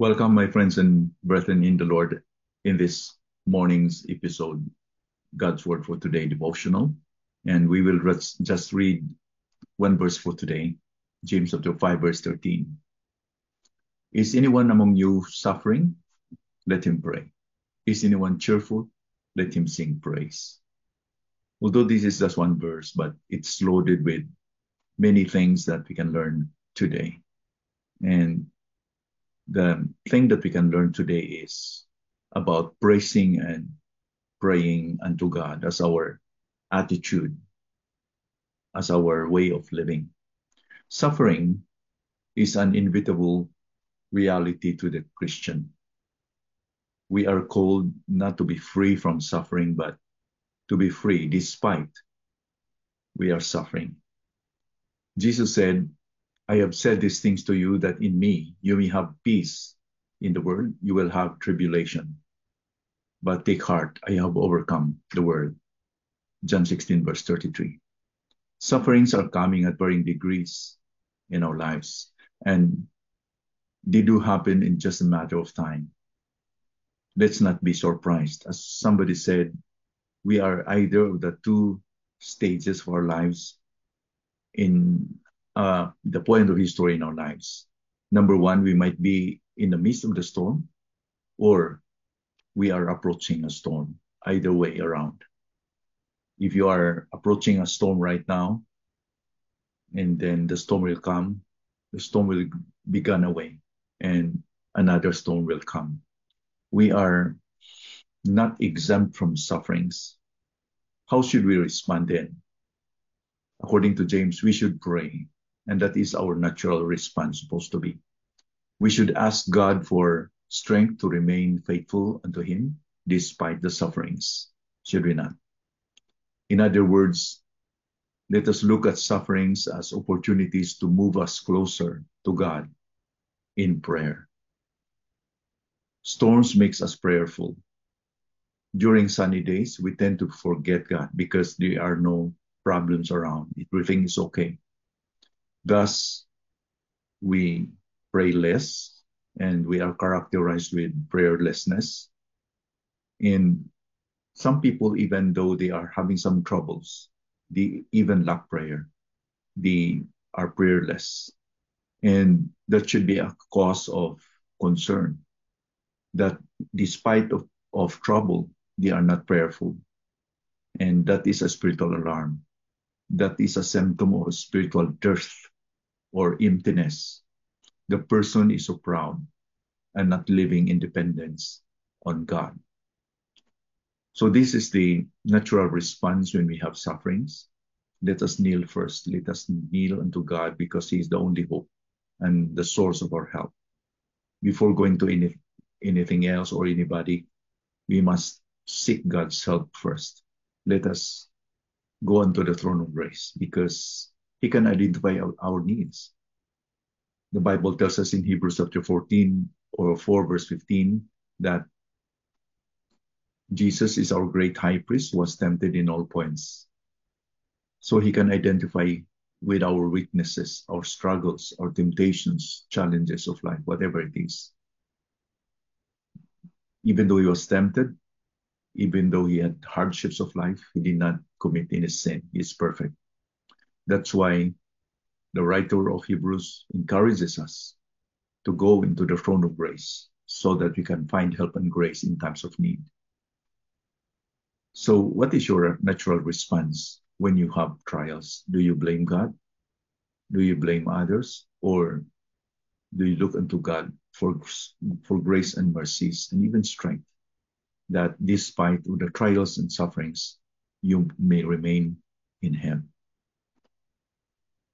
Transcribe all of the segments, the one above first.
Welcome, my friends and brethren in the Lord, in this morning's episode, God's Word for Today devotional. And we will just read one verse for today, James 5:13. Is anyone among you suffering? Let him pray. Is anyone cheerful? Let him sing praise. Although this is just one verse, but it's loaded with many things that we can learn today. And the thing that we can learn today is about praising and praying unto God as our attitude, as our way of living. Suffering is an inevitable reality to the Christian. We are called not to be free from suffering, but to be free despite we are suffering. Jesus said, I have said these things to you that in me you may have peace. In the world you will have tribulation. But take heart, I have overcome the world. John 16:33. Sufferings are coming at varying degrees in our lives, and they do happen in just a matter of time. Let's not be surprised. As somebody said, we are either of the two stages of our lives in the point of history in our lives. Number one, we might be in the midst of the storm, or we are approaching a storm, either way around. If you are approaching a storm right now, and then the storm will come, the storm will be gone away, and another storm will come. We are not exempt from sufferings. How should we respond then? According to James, we should pray. And that is our natural response supposed to be. We should ask God for strength to remain faithful unto Him despite the sufferings, should we not? In other words, let us look at sufferings as opportunities to move us closer to God in prayer. Storms makes us prayerful. During sunny days, we tend to forget God because there are no problems around. Everything is okay. Thus, we pray less, and we are characterized with prayerlessness. And some people, even though they are having some troubles, they even lack prayer. They are prayerless. And that should be a cause of concern, that despite of trouble, they are not prayerful. And that is a spiritual alarm. That is a symptom of spiritual dearth or emptiness. The person is so proud and not living in dependence on God. So this is the natural response when we have sufferings. Let us kneel first. Let us kneel unto God because He is the only hope and the source of our help. Before going to anything else or anybody, we must seek God's help first. Let us go unto the throne of grace because He can identify our needs. The Bible tells us in Hebrews 4:15 that Jesus is our great high priest, was tempted in all points. So He can identify with our weaknesses, our struggles, our temptations, challenges of life, whatever it is. Even though He was tempted, even though He had hardships of life, He did not commit any sin. He is perfect. That's why the writer of Hebrews encourages us to go into the throne of grace so that we can find help and grace in times of need. So what is your natural response when you have trials? Do you blame God? Do you blame others? Or do you look unto God for grace and mercies and even strength, that despite of the trials and sufferings, you may remain in Him?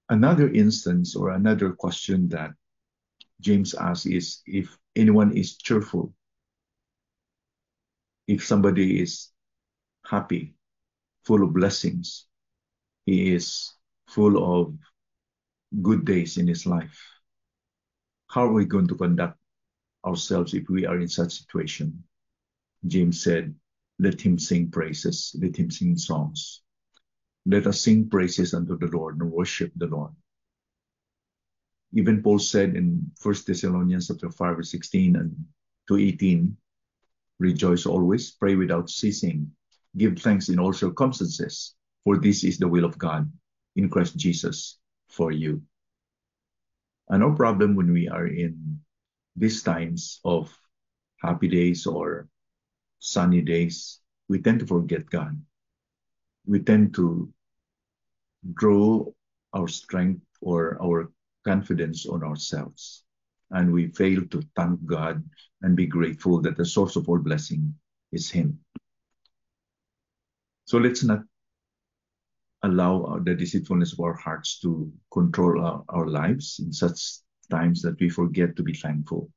Another instance or another question that James asks is, if anyone is cheerful, if somebody is happy, full of blessings, he is full of good days in his life, how are we going to conduct ourselves if we are in such situation? James said, let him sing praises, let him sing songs. Let us sing praises unto the Lord and worship the Lord. Even Paul said in 1 Thessalonians 5:16-18, rejoice always, pray without ceasing, give thanks in all circumstances, for this is the will of God in Christ Jesus for you. And our problem when we are in these times of happy days or sunny days, we tend to forget God. We tend to grow our strength or our confidence on ourselves, and we fail to thank God and be grateful that the source of all blessing is Him. So let's not allow the deceitfulness of our hearts to control our lives in such times that we forget to be thankful.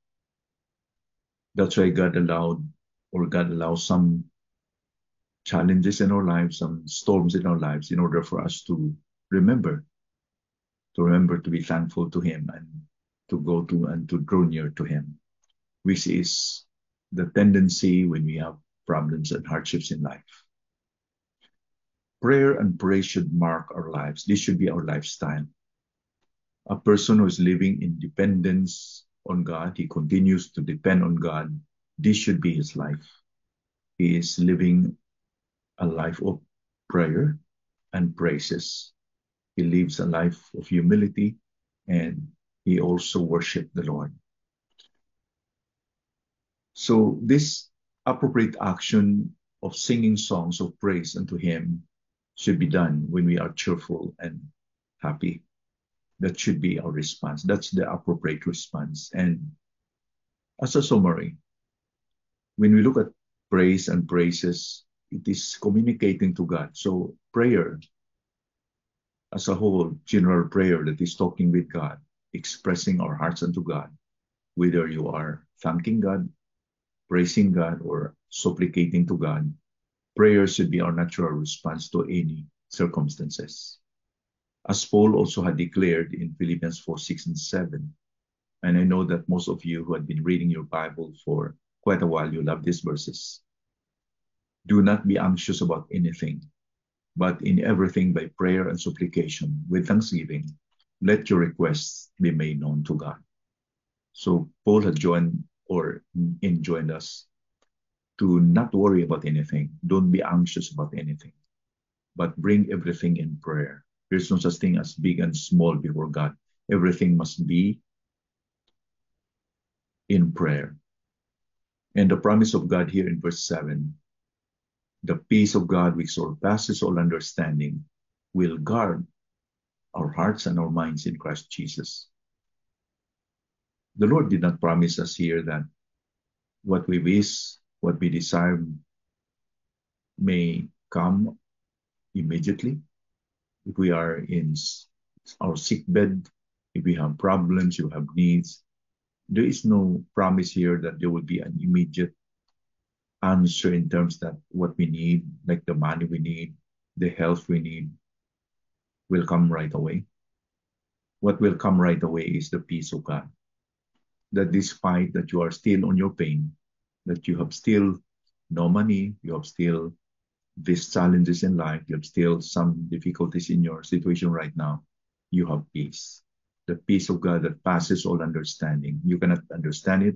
That's why God allows some challenges in our lives, some storms in our lives, in order for us to remember to be thankful to Him and to go to and to draw near to Him, which is the tendency when we have problems and hardships in life. Prayer and praise should mark our lives. This should be our lifestyle. A person who is living in dependence on God, he continues to depend on God. This should be his life. He is living a life of prayer and praises. He lives a life of humility, and he also worships the Lord. So this appropriate action of singing songs of praise unto Him should be done when we are cheerful and happy. That should be our response. That's the appropriate response. And as a summary, when we look at praise and praises, it is communicating to God. So prayer as a whole, general prayer that is talking with God, expressing our hearts unto God, whether you are thanking God, praising God, or supplicating to God, prayer should be our natural response to any circumstances. As Paul also had declared in Philippians 4:6-7, and I know that most of you who had been reading your Bible for quite a while, you love these verses. Do not be anxious about anything, but in everything by prayer and supplication, with thanksgiving, let your requests be made known to God. So Paul had enjoined us to not worry about anything. Don't be anxious about anything, but bring everything in prayer. There's no such thing as big and small before God. Everything must be in prayer. And the promise of God here in verse 7, the peace of God, which surpasses all understanding, will guard our hearts and our minds in Christ Jesus. The Lord did not promise us here that what we wish, what we desire may come immediately. If we are in our sickbed, if we have problems, you have needs, there is no promise here that there will be an immediate answer in terms that what we need, like the money we need, the health we need, will come right away. What will come right away is the peace of God. That despite that you are still on your pain, that you have still no money, you have still these challenges in life, you have still some difficulties in your situation right now, you have peace. The peace of God that passes all understanding. You cannot understand it.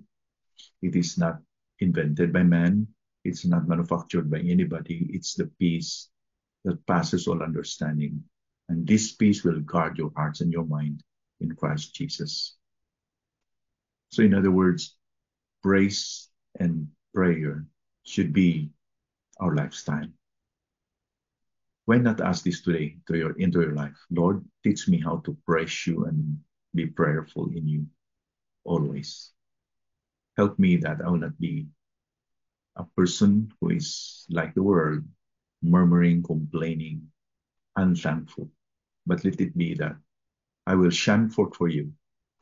It is not invented by man. It's not manufactured by anybody. It's the peace that passes all understanding. And this peace will guard your hearts and your mind in Christ Jesus. So in other words, praise and prayer should be our lifestyle. Why not ask this today into your life? Lord, teach me how to praise You and be prayerful in You always. Help me that I will not be a person who is like the world, murmuring, complaining, unthankful. But let it be that I will shine forth for You,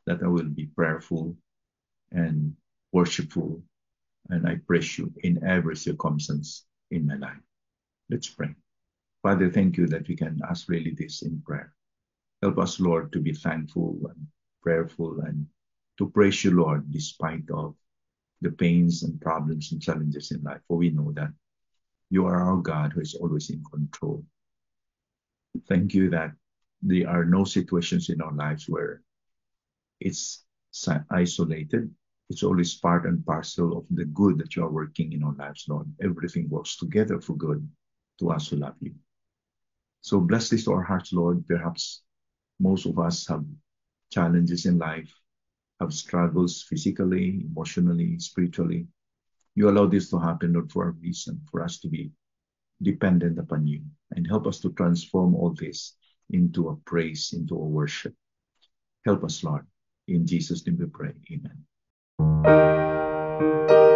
that I will be prayerful and worshipful, and I praise You in every circumstance in my life. Let's pray. Father, thank You that we can ask really this in prayer. Help us, Lord, to be thankful and prayerful and to praise You, Lord, despite of the pains and problems and challenges in life. For we know that You are our God who is always in control. Thank You that there are no situations in our lives where It's isolated. It's always part and parcel of the good that you are working in our lives, Lord. Everything works together for good to us who love you. So bless this to our hearts, Lord. Perhaps most of us have challenges in life, have struggles physically, emotionally, spiritually. You allow this to happen, Lord, for a reason, for us to be dependent upon you. And help us to transform all this into a praise, into a worship. Help us, Lord. In Jesus' name we pray. Amen.